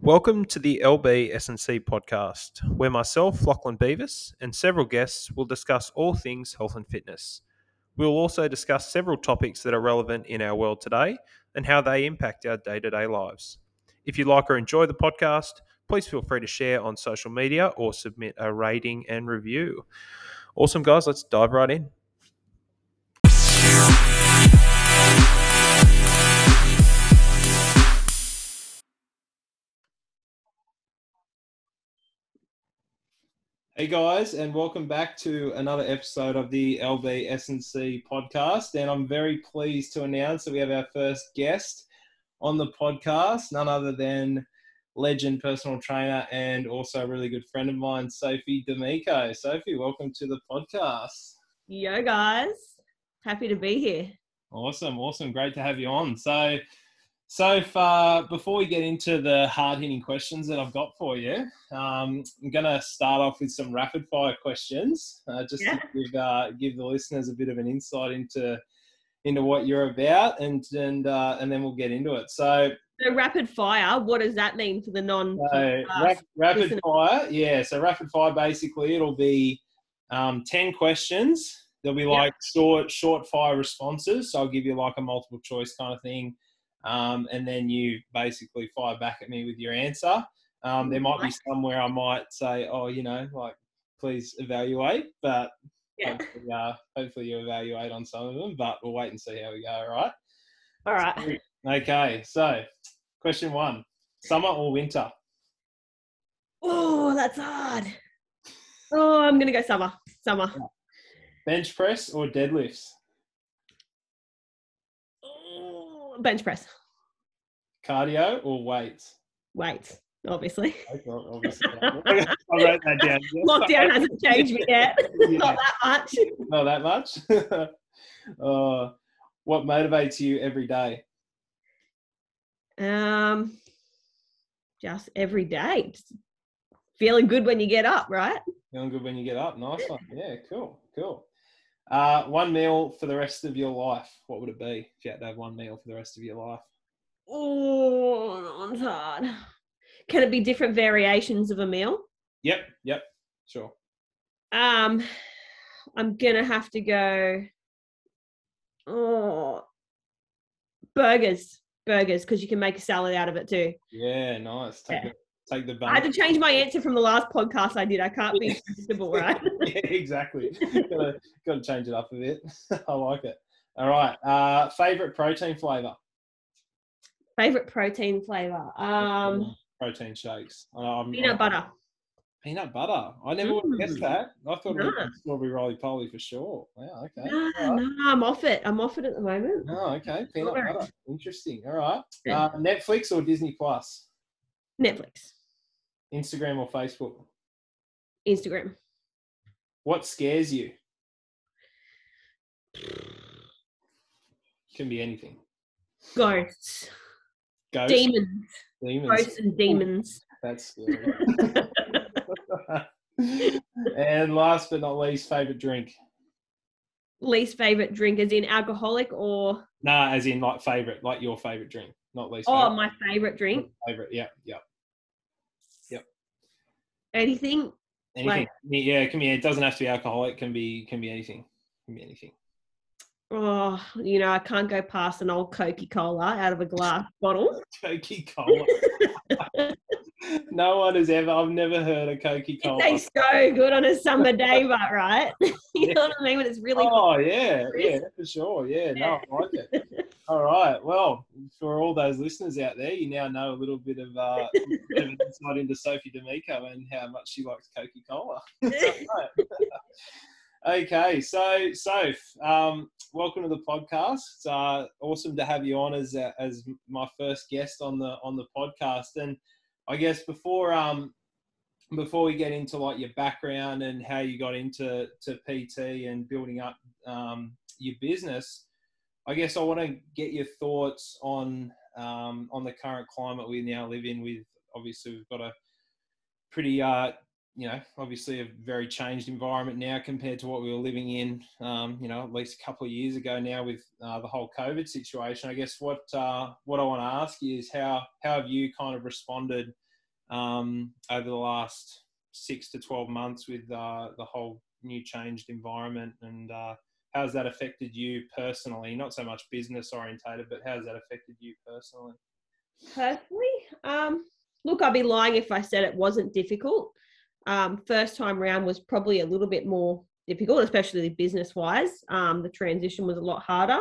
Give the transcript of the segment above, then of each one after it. Welcome to the LB S&C podcast, where myself, Lachlan Beavis, and several guests will discuss all things health and fitness. We will also discuss several topics that are relevant in our world today and how they impact our day-to-day lives. If you like or enjoy the podcast, please feel free to share on social media or submit a rating and review. Awesome, guys. Let's dive right in. Hey guys, and welcome back to another episode of the LB S&C podcast. And I'm very pleased to announce that we have our first guest on the podcast, none other than legend personal trainer and also a really good friend of mine, Sophie D'Amico. Sophie, welcome to the podcast. Yo guys, happy to be here. Awesome. Great to have you on. So far, before we get into the hard-hitting questions that I've got for you, I'm going to start off with some rapid-fire questions, to give the listeners a bit of an insight into what you're about, and then we'll get into it. So rapid fire, what does that mean for the rapid fire? Yeah, so rapid fire basically it'll be 10 questions. There'll be like short fire responses. So I'll give you like a multiple choice kind of thing. And then you basically fire back at me with your answer. There might be somewhere I might say, please evaluate, but hopefully you evaluate on some of them, but we'll wait and see how we go. All right. Okay. So question one, summer or winter? Oh, that's hard. Oh, I'm going to go summer. Yeah. Bench press or deadlifts? Bench press. Cardio or weights? Weights, obviously. I wrote that down. Lockdown hasn't changed me yet. Yeah. Not that much. What motivates you every day? Just every day. Just feeling good when you get up, right? Feeling good when you get up. Nice one. Yeah, cool. One meal for the rest of your life. What would it be if you had to have one meal for the rest of your life? Oh, that one's hard. Can it be different variations of a meal? Yep. Sure. I'm going to have to go, burgers, because you can make a salad out of it too. Yeah, nice. Take the bun. I had to change my answer from the last podcast I did. I can't be sensible, right? Yeah, exactly. Got to change it up a bit. I like it. All right. Favorite protein flavor? Protein shakes. Peanut butter. Peanut butter. I never would have guessed that. I thought it would be strawberry roly-poly for sure. Wow, okay. No, I'm off it at the moment. Oh, okay. Peanut butter. Interesting. All right. Yeah. Netflix or Disney Plus? Netflix. Instagram or Facebook? Instagram. What scares you? Can be anything. Ghosts. Demons. Ghosts and demons. That's scary. And last but not least, favourite drink? Least favourite drink as in alcoholic or? Nah, as in like favourite, like your favourite drink. Not least. Oh, my favourite drink. Favourite, yep. Anything. Like, yeah, it can be. It doesn't have to be alcoholic. It can be anything. Oh, I can't go past an old Coca-Cola out of a glass bottle. Coca-Cola. No one has ever. I've never heard of Coca-Cola. It tastes so good on a summer day, but right? You know what I mean? When it's really. Oh yeah, for sure. Yeah, no, I like it. All right. Well, for all those listeners out there, you now know a little bit of insight into Sophie D'Amico and how much she likes Coca-Cola. Okay. So, Soph, welcome to the podcast. It's awesome to have you on as my first guest on the podcast. And I guess before we get into like your background and how you got into PT and building up your business, I guess I want to get your thoughts on the current climate we now live in. With obviously we've got a pretty obviously a very changed environment now compared to what we were living in at least a couple of years ago now with the whole COVID situation. I guess what I want to ask you is how have you kind of responded over the last 6 to 12 months with the whole new changed environment, and how's that affected you personally? Not so much business orientated, but how's that affected you personally? Personally? Look, I'd be lying if I said it wasn't difficult. First time round was probably a little bit more difficult, especially business-wise. The transition was a lot harder.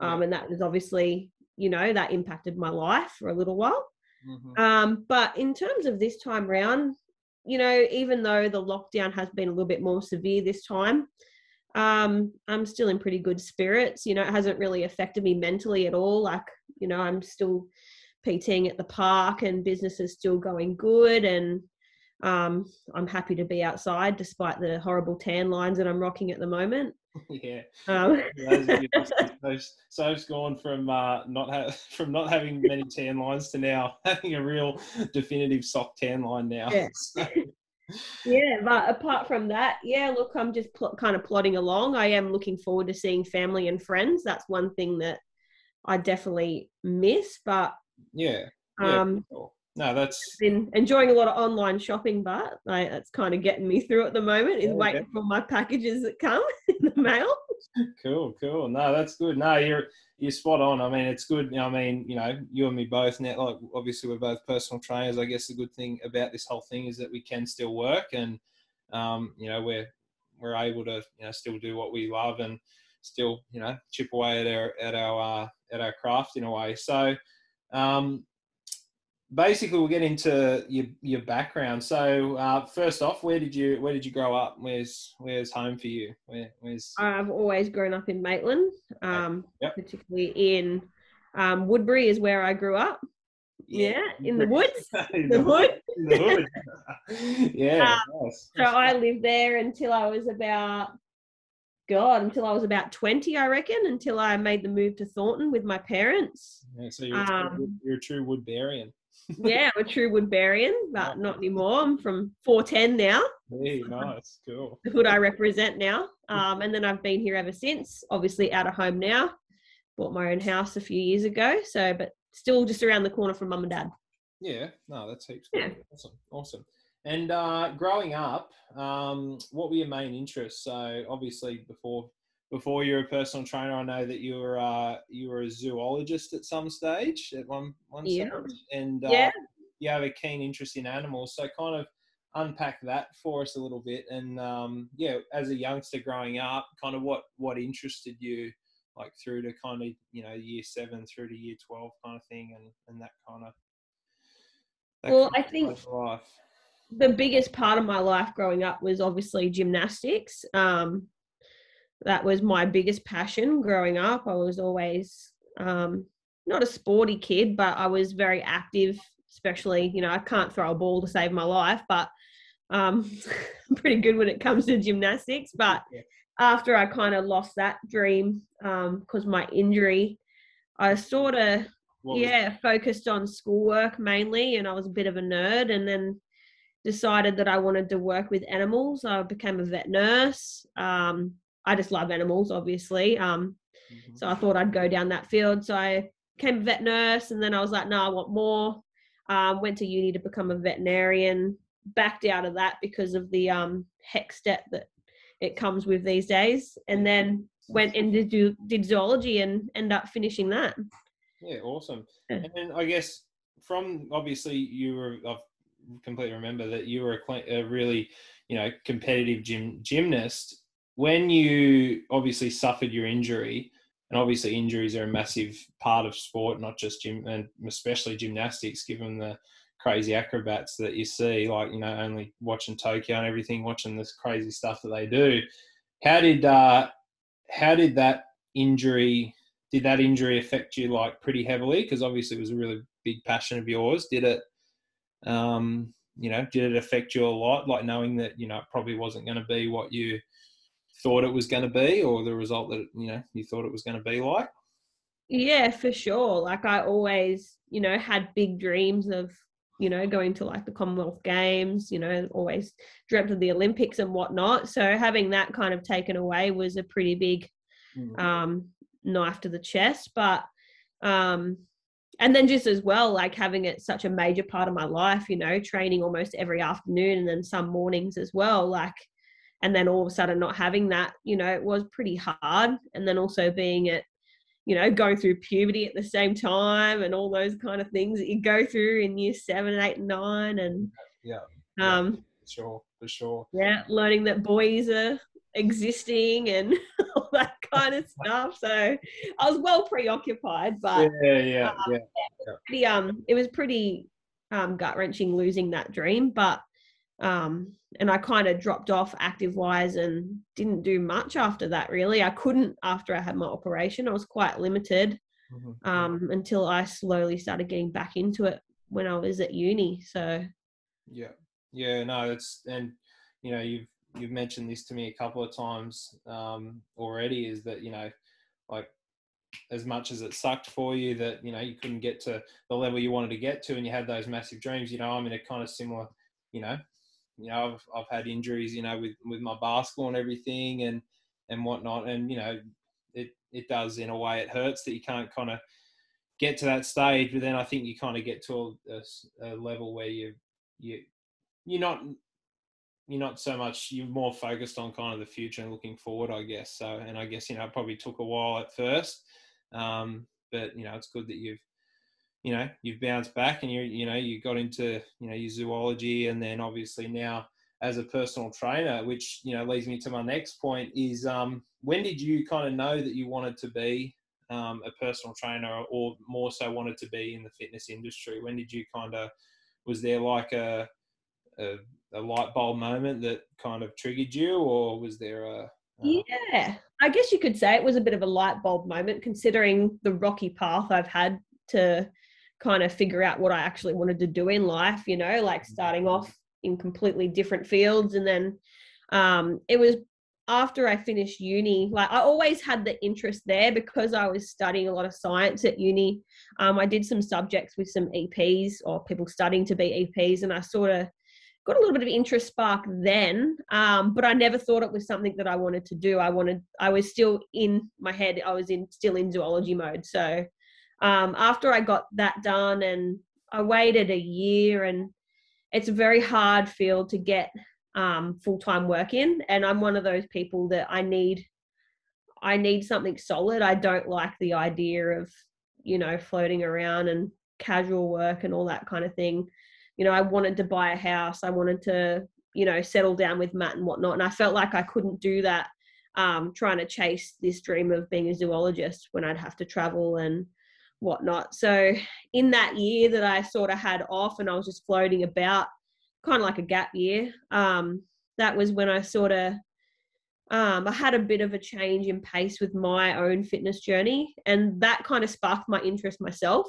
And that was obviously, you know, that impacted my life for a little while. Mm-hmm. But in terms of this time round, you know, even though the lockdown has been a little bit more severe this time, I'm still in pretty good spirits. You know, it hasn't really affected me mentally at all. Like, you know, I'm still PTing at the park and business is still going good. And I'm happy to be outside despite the horrible tan lines that I'm rocking at the moment. Yeah. Soph's gone from not having many tan lines to now having a real definitive soft tan line now. Yeah. So. Yeah, but apart from that, yeah, look, I'm just kind of plodding along. I am looking forward to seeing family and friends. That's one thing that I definitely miss, but yeah. No, that's been enjoying a lot of online shopping, but like, that's kind of getting me through at the moment. Is waiting for my packages that come in the mail. Cool. No, that's good. No, you're spot on. I mean, it's good. I mean, you know, you and me both now. Like, obviously, we're both personal trainers. I guess the good thing about this whole thing is that we can still work, and you know, we're able to, you know, still do what we love and still, you know, chip away at our craft in a way. So. Basically, we'll get into your background. So, first off, where did you grow up? Where's home for you? Where's I've always grown up in Maitland, particularly in Woodberry is where I grew up. Yeah, in the woods. In the hood. Yeah. Nice. So I lived there until I was about 20, I reckon, until I made the move to Thornton with my parents. Yeah, so you're a true Woodberryan. Yeah, I'm a true Woodberryan, but not anymore. I'm from 410 now. Hey, nice, cool. The hood I represent now. And then I've been here ever since, obviously out of home now. Bought my own house a few years ago, so but still just around the corner from mum and dad. Yeah, no, that's heaps cool. Yeah. Awesome. And growing up, what were your main interests? So obviously before you were a personal trainer, I know that you were a zoologist at some stage, at one stage, and you have a keen interest in animals. So kind of unpack that for us a little bit. And as a youngster growing up, kind of what interested you, like through to kind of, you know, year 7 through to year 12 kind of thing, and that kind of. I think the biggest part of my life growing up was obviously gymnastics. That was my biggest passion growing up. I was always not a sporty kid, but I was very active, especially, you know, I can't throw a ball to save my life, but I'm pretty good when it comes to gymnastics. But after I kind of lost that dream because my injury, I sort of, focused on schoolwork mainly, and I was a bit of a nerd, and then decided that I wanted to work with animals. I became a vet nurse. I just love animals, obviously. So I thought I'd go down that field. So I became a vet nurse, and then I was like, no, I want more. Went to uni to become a veterinarian. Backed out of that because of the hex debt that it comes with these days. And then went and did zoology and ended up finishing that. Yeah, awesome. Yeah. And then I guess from obviously you were. I've completely remember that you were a really, you know, competitive gymnast. When you obviously suffered your injury, and obviously injuries are a massive part of sport, not just gym, and especially gymnastics, given the crazy acrobats that you see, like, you know, only watching Tokyo and everything, watching this crazy stuff that they do. How did that injury affect you, like, pretty heavily? Because obviously it was a really big passion of yours. Did it affect you a lot, like knowing that, you know, it probably wasn't going to be what you thought it was going to be, or the result that, you know, you thought it was going to be like? Yeah, for sure. Like, I always, you know, had big dreams of, you know, going to like the Commonwealth Games, you know, always dreamt of the Olympics and whatnot. So having that kind of taken away was a pretty big knife to the chest. But And then just as well, like having it such a major part of my life, you know, training almost every afternoon and then some mornings as well, like, and then all of a sudden not having that, you know, it was pretty hard. And then also being at, you know, going through puberty at the same time and all those kind of things that you go through in year 7, 8, and 9. And for sure. Yeah. Learning that boys are existing and all that kind of stuff. So I was well preoccupied, but it was pretty gut-wrenching losing that dream, but and I kind of dropped off active wise and didn't do much after that, really. I couldn't after I had my operation. I was quite limited until I slowly started getting back into it when I was at uni. So and you know, you've mentioned this to me a couple of times already, is that, you know, like as much as it sucked for you that, you know, you couldn't get to the level you wanted to get to and you had those massive dreams, you know, I'm in a kind of similar, you know, I've had injuries, you know, with my basketball and everything and whatnot. And, you know, it does, in a way, it hurts that you can't kind of get to that stage. But then I think you kind of get to a level where you're not so much, you're more focused on kind of the future and looking forward, I guess. So, and I guess, you know, it probably took a while at first, but, you know, it's good that you've bounced back and you got into, you know, your zoology. And then obviously now as a personal trainer, which, you know, leads me to my next point is, when did you kind of know that you wanted to be a personal trainer, or more so wanted to be in the fitness industry? When did you kind of, was there like a light bulb moment that kind of triggered you, or was there a... Yeah, I guess you could say it was a bit of a light bulb moment, considering the rocky path I've had to kind of figure out what I actually wanted to do in life, you know, like starting off in completely different fields. And then it was after I finished uni, like I always had the interest there because I was studying a lot of science at uni. I did some subjects with some EPs or people studying to be EPs, and I sort of got a little bit of interest spark then, but I never thought it was something that I wanted to do. I was still in my head. I was still in zoology mode. So after I got that done, and I waited a year, and it's a very hard field to get full-time work in. And I'm one of those people that I need something solid. I don't like the idea of, you know, floating around and casual work and all that kind of thing. You know, I wanted to buy a house. I wanted to, you know, settle down with Matt and whatnot. And I felt like I couldn't do that trying to chase this dream of being a zoologist when I'd have to travel and whatnot. So in that year that I sort of had off and I was just floating about, kind of like a gap year, that was when I sort of, I had a bit of a change in pace with my own fitness journey. And that kind of sparked my interest myself.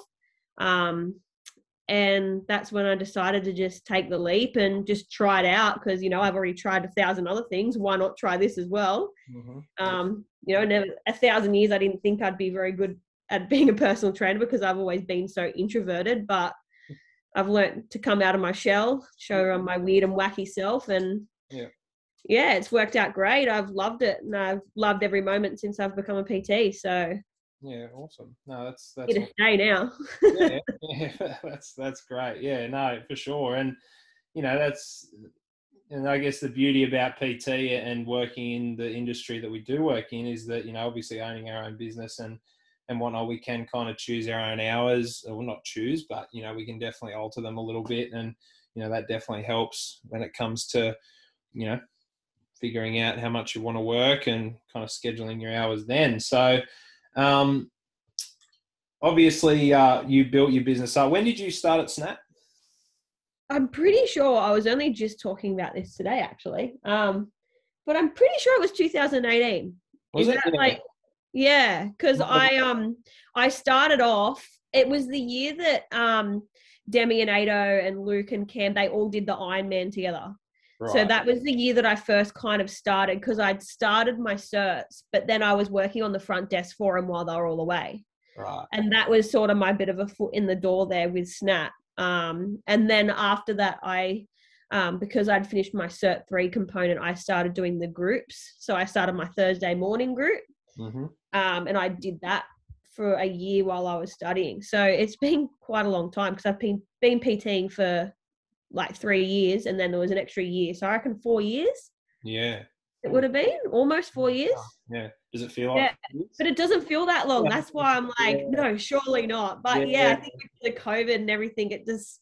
And that's when I decided to just take the leap and just try it out, because, you know, I've already tried 1,000 other things. Why not try this as well? You know, never 1,000 years I didn't think I'd be very good at being a personal trainer because I've always been so introverted, but I've learned to come out of my shell, show my weird and wacky self. And yeah, it's worked out great. I've loved it, and I've loved every moment since I've become a PT. So yeah, awesome. No, that's awesome. Stay now. yeah, that's great. Yeah, no, for sure. And you know, and I guess the beauty about PT and working in the industry that we do work in is that, you know, obviously owning our own business and whatnot, we can kind of choose our own hours, or not choose, but you know, we can definitely alter them a little bit, and you know, that definitely helps when it comes to, you know, figuring out how much you want to work and kind of scheduling your hours then. So obviously, you built your business up. When did you start at Snap? I'm pretty sure I was only just talking about this today, actually. But I'm pretty sure it was 2018. Was it? Yeah. Cause I started off, it was the year that, Demi and Ado and Luke and Cam, they all did the Ironman together. Right. So that was the year that I first kind of started, because I'd started my certs, but then I was working on the front desk for them while they were all away. Right. And that was sort of my bit of a foot in the door there with Snap. And then after that, I because I'd finished my Cert III component, I started doing the groups. So I started my Thursday morning group, and I did that for a year while I was studying. So it's been quite a long time because I've been PTing for like 3 years, and then there was an extra year. So I reckon 4 years. Yeah. It would have been almost 4 years. Yeah. Does it feel like? Yeah, but it doesn't feel that long. That's why I'm like, no, surely not. But yeah, I think with the COVID and everything, it just,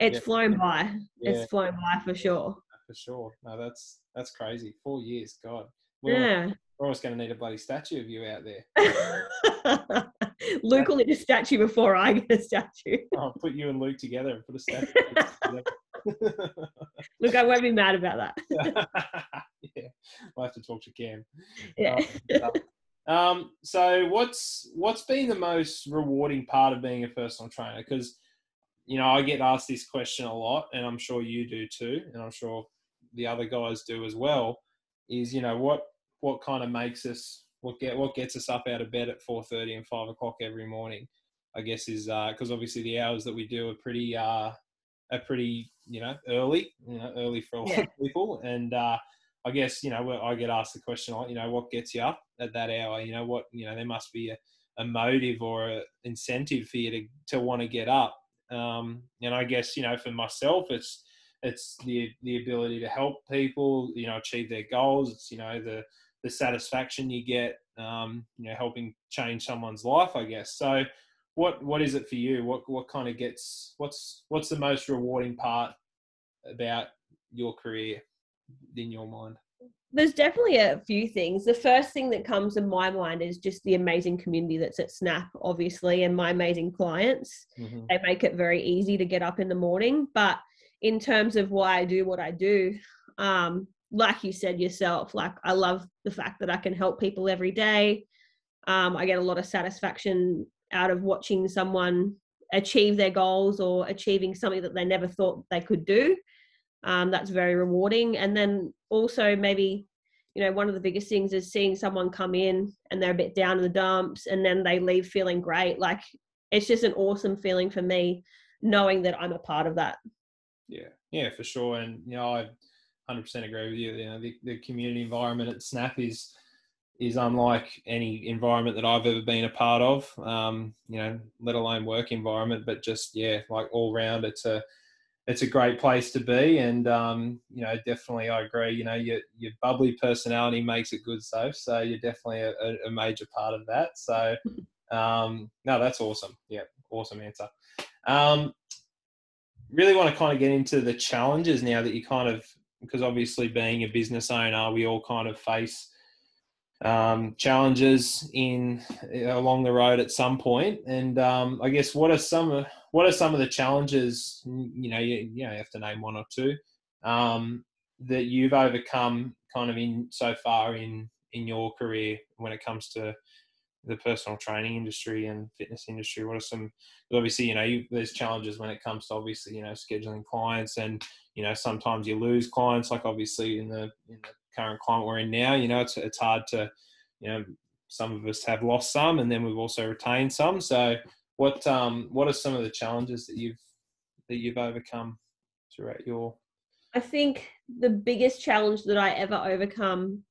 it's flown by. Yeah. It's flown by for sure. For sure. No, that's crazy. 4 years, God. We're almost going to need a bloody statue of you out there. Luke will need a statue before I get a statue. I'll put you and Luke together and put a statue. Look, I won't be mad about that. Yeah, I'll have to talk to Cam. Yeah. So what's been the most rewarding part of being a personal trainer? Because, you know, I get asked this question a lot, and I'm sure you do too, and I'm sure the other guys do as well, is, you know, what kind of makes us, what gets us up out of bed at 4:30 and 5 o'clock every morning, I guess, is because obviously the hours that we do are pretty, early for a lot of people. And I guess, I get asked the question, what gets you up at that hour? There must be a motive or an incentive for you to want to get up. And I guess, for myself, it's the ability to help people, achieve their goals. It's, the satisfaction you get, helping change someone's life, I guess. So what is it for you? What kind of gets, what's the most rewarding part about your career in your mind? There's definitely a few things. The first thing that comes in my mind is just the amazing community that's at Snap, obviously, and my amazing clients. Mm-hmm. They make it very easy to get up in the morning. But in terms of why I do what I do, like you said yourself, like I love the fact that I can help people every day. I get a lot of satisfaction out of watching someone achieve their goals or achieving something that they never thought they could do. That's very rewarding. And then also maybe, one of the biggest things is seeing someone come in and they're a bit down in the dumps and then they leave feeling great. Like, it's just an awesome feeling for me knowing that I'm a part of that. Yeah. Yeah, for sure. And, I 100% agree with you. The community environment at Snap is unlike any environment that I've ever been a part of, let alone work environment, but just, all round, it's a great place to be. And, definitely I agree, your bubbly personality makes it good. So you're definitely a major part of that. So, no, that's awesome. Yeah. Awesome answer. Really want to kind of get into the challenges now that you kind of, because obviously being a business owner, we all kind of face challenges along the road at some point. And I guess what are some of the challenges, you have to name one or two, that you've overcome kind of in so far in your career when it comes to the personal training industry and fitness industry? What are some, obviously, there's challenges when it comes to obviously, scheduling clients and, sometimes you lose clients, like obviously in the current climate we're in now, it's hard to, some of us have lost some and then we've also retained some. So what are some of the challenges that you've overcome throughout your... I think the biggest challenge that I ever overcome,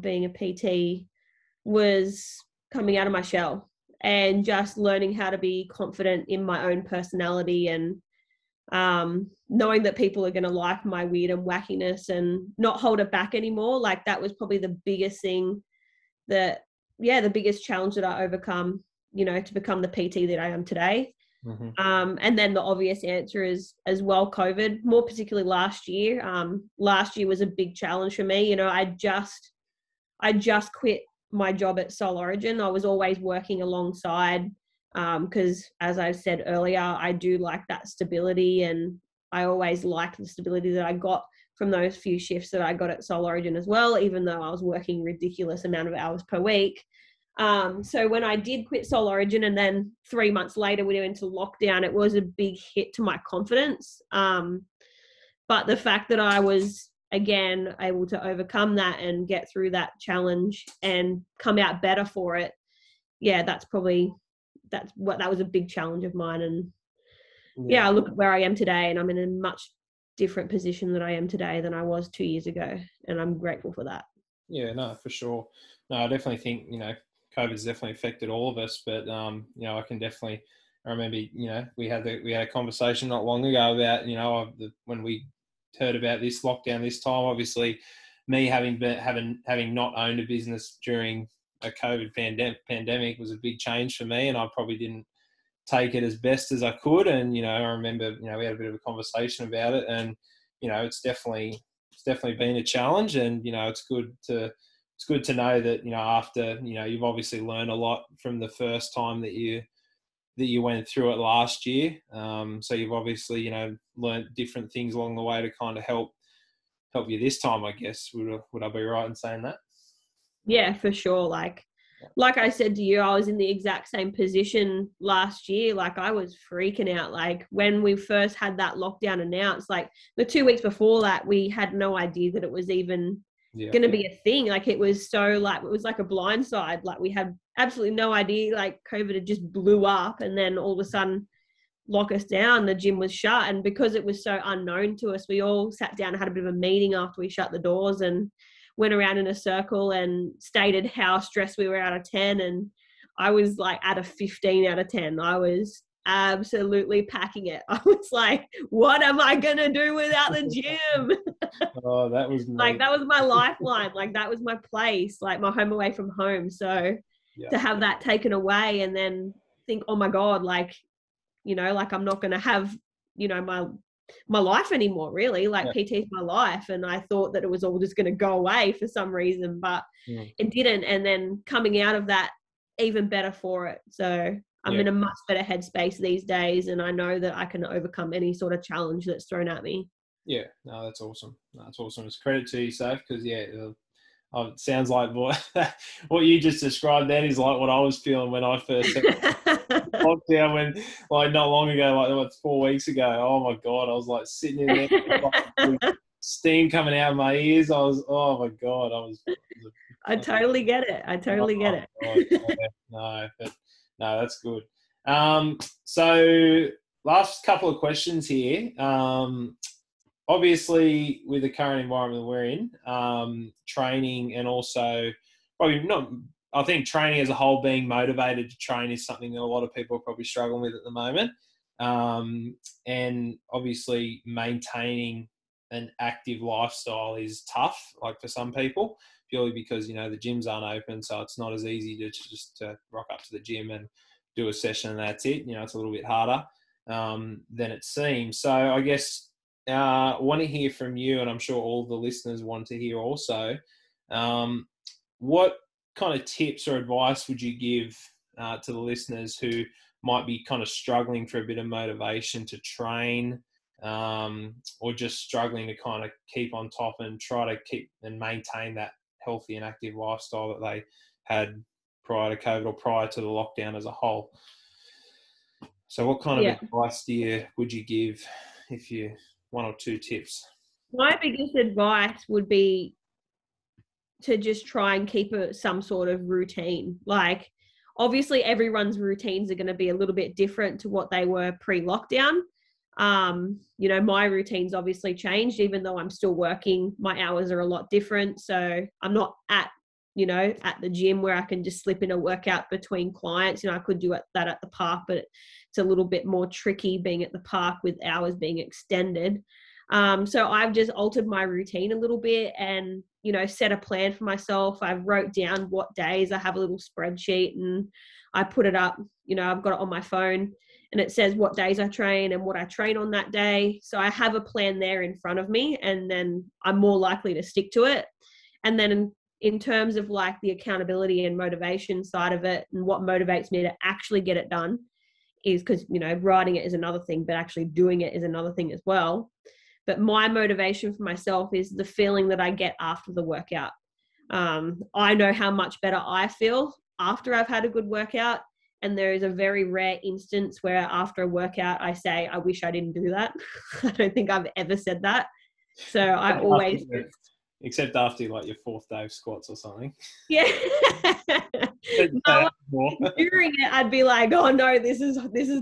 being a PT, was coming out of my shell and just learning how to be confident in my own personality and knowing that people are going to like my weird and wackiness and not hold it back anymore. Like, that was probably the biggest thing that, the biggest challenge that I overcome, to become the PT that I am today. Mm-hmm. And then the obvious answer is as well, COVID, more particularly last year. Last year was a big challenge for me. I just quit my job at Soul Origin. I was always working alongside, because as I said earlier, I do like that stability, and I always liked the stability that I got from those few shifts that I got at Soul Origin as well, even though I was working ridiculous amount of hours per week. So when I did quit Soul Origin and then 3 months later we went into lockdown, it was a big hit to my confidence. But the fact that I was again able to overcome that and get through that challenge and come out better for it, that was a big challenge of mine. And I look at where I am today, and I'm in a much different position that I am today than I was 2 years ago, and I'm grateful for that. Yeah, no, for sure. No, I definitely think COVID's definitely affected all of us, but you know, I can definitely, I remember, you know, we had a conversation not long ago about, you know, when we heard about this lockdown this time, obviously me having not owned a business during a COVID pandemic was a big change for me, and I probably didn't take it as best as I could. And, you know, I remember, you know, we had a bit of a conversation about it, and, you know, it's definitely been a challenge. And, you know, it's good to know that, you know, after, you know, you've obviously learned a lot from the first time that you went through it last year. So you've obviously, you know, learned different things along the way to kind of help you this time, I guess. Would I be right in saying that? Yeah, for sure. Like I said to you, I was in the exact same position last year. Like, I was freaking out. Like, when we first had that lockdown announced, like the 2 weeks before that, we had no idea that it was even going to be a thing. Like, it was so, like, it was like a blindside. Like, we had absolutely no idea. Like, COVID had just blew up, and then all of a sudden lock us down, the gym was shut. And because it was so unknown to us, we all sat down and had a bit of a meeting after we shut the doors, and went around in a circle and stated how stressed we were out of 10. And I was like at a 15 out of 10. I was absolutely packing it. I was like, what am I going to do without the gym? Oh, that was like, that was my lifeline. Like, that was my place, like my home away from home. So to have that taken away and then think, oh my God, like, you know, like I'm not going to have, you know, my life anymore, really. Like, PT is my life, and I thought that it was all just going to go away for some reason, but it didn't. And then coming out of that even better for it. So I'm in a much better headspace these days, and I know that I can overcome any sort of challenge that's thrown at me. Yeah, no, that's awesome. It's credit to you, Soph, because it sounds like what you just described then is like what I was feeling when I first lockdown, when, like, not long ago, like, what, 4 weeks ago. Oh my God, I was like sitting in there, like, steam coming out of my ears. I totally get it. I totally get it. No, that's good. So last couple of questions here. Obviously, with the current environment we're in, training and also probably not. I think training as a whole, being motivated to train, is something that a lot of people are probably struggling with at the moment. And obviously, maintaining an active lifestyle is tough, like, for some people, purely because, you know, the gyms aren't open, so it's not as easy to just to rock up to the gym and do a session and that's it. You know, it's a little bit harder than it seems. So I guess. I want to hear from you, and I'm sure all the listeners want to hear also, what kind of tips or advice would you give to the listeners who might be kind of struggling for a bit of motivation to train, or just struggling to kind of keep on top and try to keep and maintain that healthy and active lifestyle that they had prior to COVID or prior to the lockdown as a whole? So what kind of advice would you give, if you... one or two tips? My biggest advice would be to just try and keep some sort of routine. Like, obviously everyone's routines are going to be a little bit different to what they were pre-lockdown. You know, my routine's obviously changed, even though I'm still working. My hours are a lot different. So I'm not at the gym where I can just slip in a workout between clients. You know, I could do that at the park, but it's a little bit more tricky being at the park with hours being extended. So I've just altered my routine a little bit and, you know, set a plan for myself. I've wrote down what days. I have a little spreadsheet and I put it up. You know, I've got it on my phone and it says what days I train and what I train on that day. So I have a plan there in front of me, and then I'm more likely to stick to it. And then in terms of like the accountability and motivation side of it, and what motivates me to actually get it done is, because, you know, writing it is another thing, but actually doing it is another thing as well. But my motivation for myself is the feeling that I get after the workout. I know how much better I feel after I've had a good workout. And there is a very rare instance where after a workout, I say, I wish I didn't do that. I don't think I've ever said that. So I always... except after, like, your fourth day of squats or something. Yeah. During it, I'd be like, oh no, this is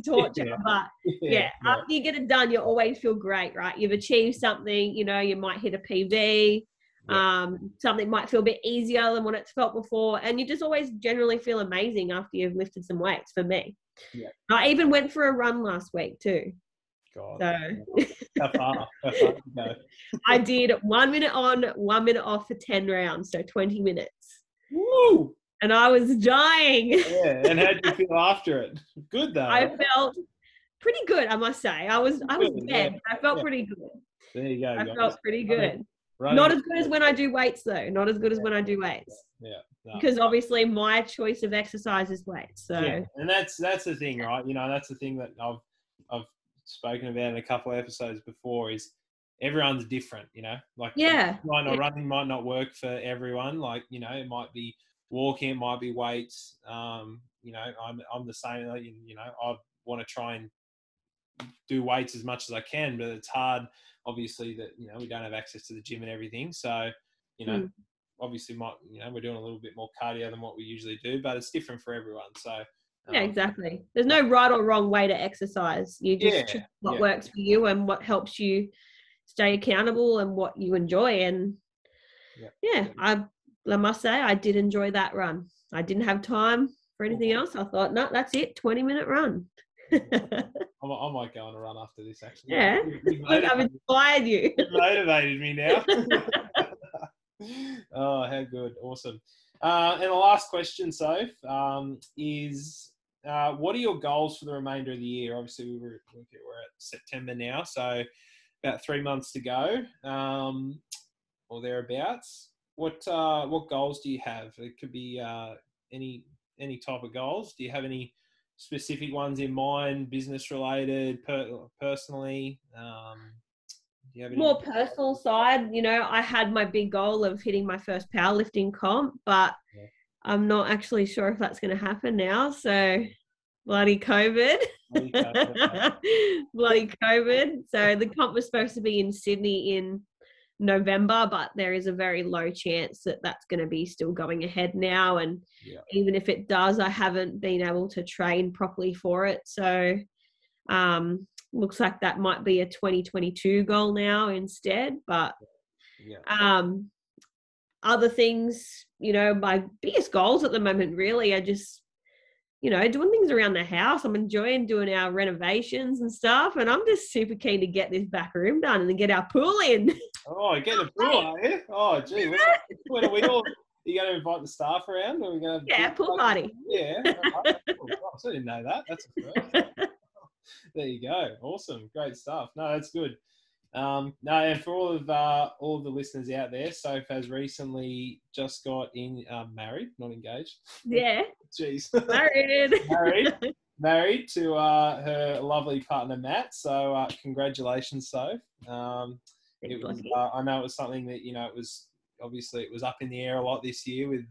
torture. Yeah. But yeah, after you get it done, you always feel great, right? You've achieved something. You know, you might hit a PB. Yeah. Something might feel a bit easier than what it's felt before, and you just always generally feel amazing after you've lifted some weights. For me, yeah. I even went for a run last week too. God, so how far no. I did 1 minute on, 1 minute off for 10 rounds, so 20 minutes. Woo! And I was dying. Yeah, and how did you feel after it? Good though. I felt pretty good, I must say. I was dead. Yeah. I felt pretty good. There you go. I felt pretty good. Running. Not as good as when I do weights though. Not as good as when I do weights. Yeah. No. Because obviously my choice of exercise is weights. So yeah. And that's the thing, right? You know, that's the thing that I've spoken about in a couple of episodes before, is everyone's different, you know. Like running might not work for everyone. Like, you know, it might be walking, it might be weights. You know, I'm the same. You know, I want to try and do weights as much as I can, but it's hard, obviously, that, you know, we don't have access to the gym and everything. So, you know, obviously we're doing a little bit more cardio than what we usually do, but it's different for everyone. So yeah, exactly. There's no right or wrong way to exercise. You just choose what works for you and what helps you stay accountable and what you enjoy. And I must say, I did enjoy that run. I didn't have time for anything else. I thought, no, that's it, 20-minute run. I might go on a run after this, actually. Yeah, look, I've inspired you. You've motivated me now. Oh, how good. Awesome. And the last question, Soph, is what are your goals for the remainder of the year? Obviously, we're at September now, so about 3 months to go or thereabouts. What goals do you have? It could be any type of goals. Do you have any specific ones in mind, business related, personally? Do you have any more personal side? You know, I had my big goal of hitting my first powerlifting comp, but I'm not actually sure if that's going to happen now. So bloody COVID. So the comp was supposed to be in Sydney in November, but there is a very low chance that that's going to be still going ahead now, and even if it does, I haven't been able to train properly for it, so looks like that might be a 2022 goal now instead. But other things, you know, my biggest goals at the moment really are just, you know, doing things around the house. I'm enjoying doing our renovations and stuff, and I'm just super keen to get this back room done and then get our pool in. Oh, get the pool, are you? Oh, gee. What are we all? Are you going to invite the staff around? Or are we going to pool party? Yeah. I didn't know that. That's a first. There you go. Awesome. Great stuff. No, that's good. And for all of the listeners out there, Soph has recently just got married, not engaged. Yeah. Jeez. Married to her lovely partner, Matt. So congratulations, Soph. It was, I know it was something that, you know, it was obviously, it was up in the air a lot this year with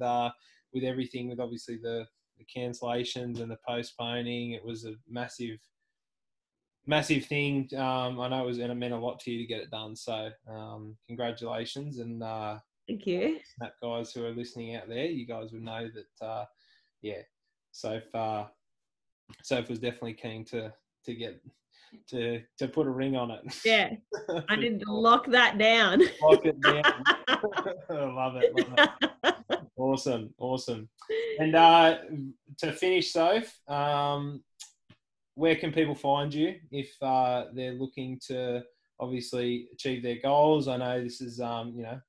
everything, with obviously the cancellations and the postponing. It was a massive thing. I know it was, and it meant a lot to you to get it done. So congratulations, and thank you. Snap guys who are listening out there, you guys would know that Soph was definitely keen to get to put a ring on it. Yeah, I didn't lock that down. Lock it down. Love it. Awesome. And to finish, Soph, where can people find you if they're looking to obviously achieve their goals? I know this is, you know,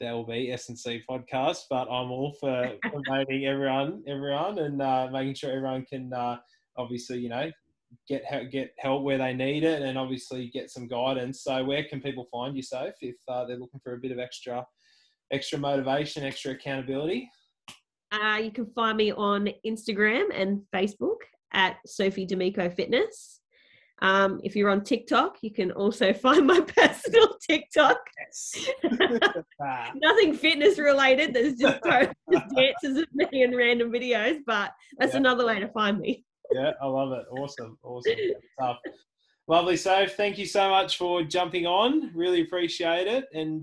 the LB S&C podcast, but I'm all for promoting everyone, and making sure everyone can obviously, you know, get help where they need it, and obviously get some guidance. So where can people find you, Soph, if they're looking for a bit of extra motivation, extra accountability? You can find me on Instagram and Facebook at Sophie D'Amico Fitness. If you're on TikTok, you can also find my personal TikTok. Yes. Nothing fitness related. There's just dances of me and random videos, but that's another way to find me. Yeah, I love it. Awesome. Lovely, Soph. Thank you so much for jumping on. Really appreciate it. And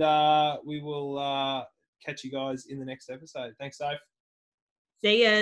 we will catch you guys in the next episode. Thanks, Soph. See ya.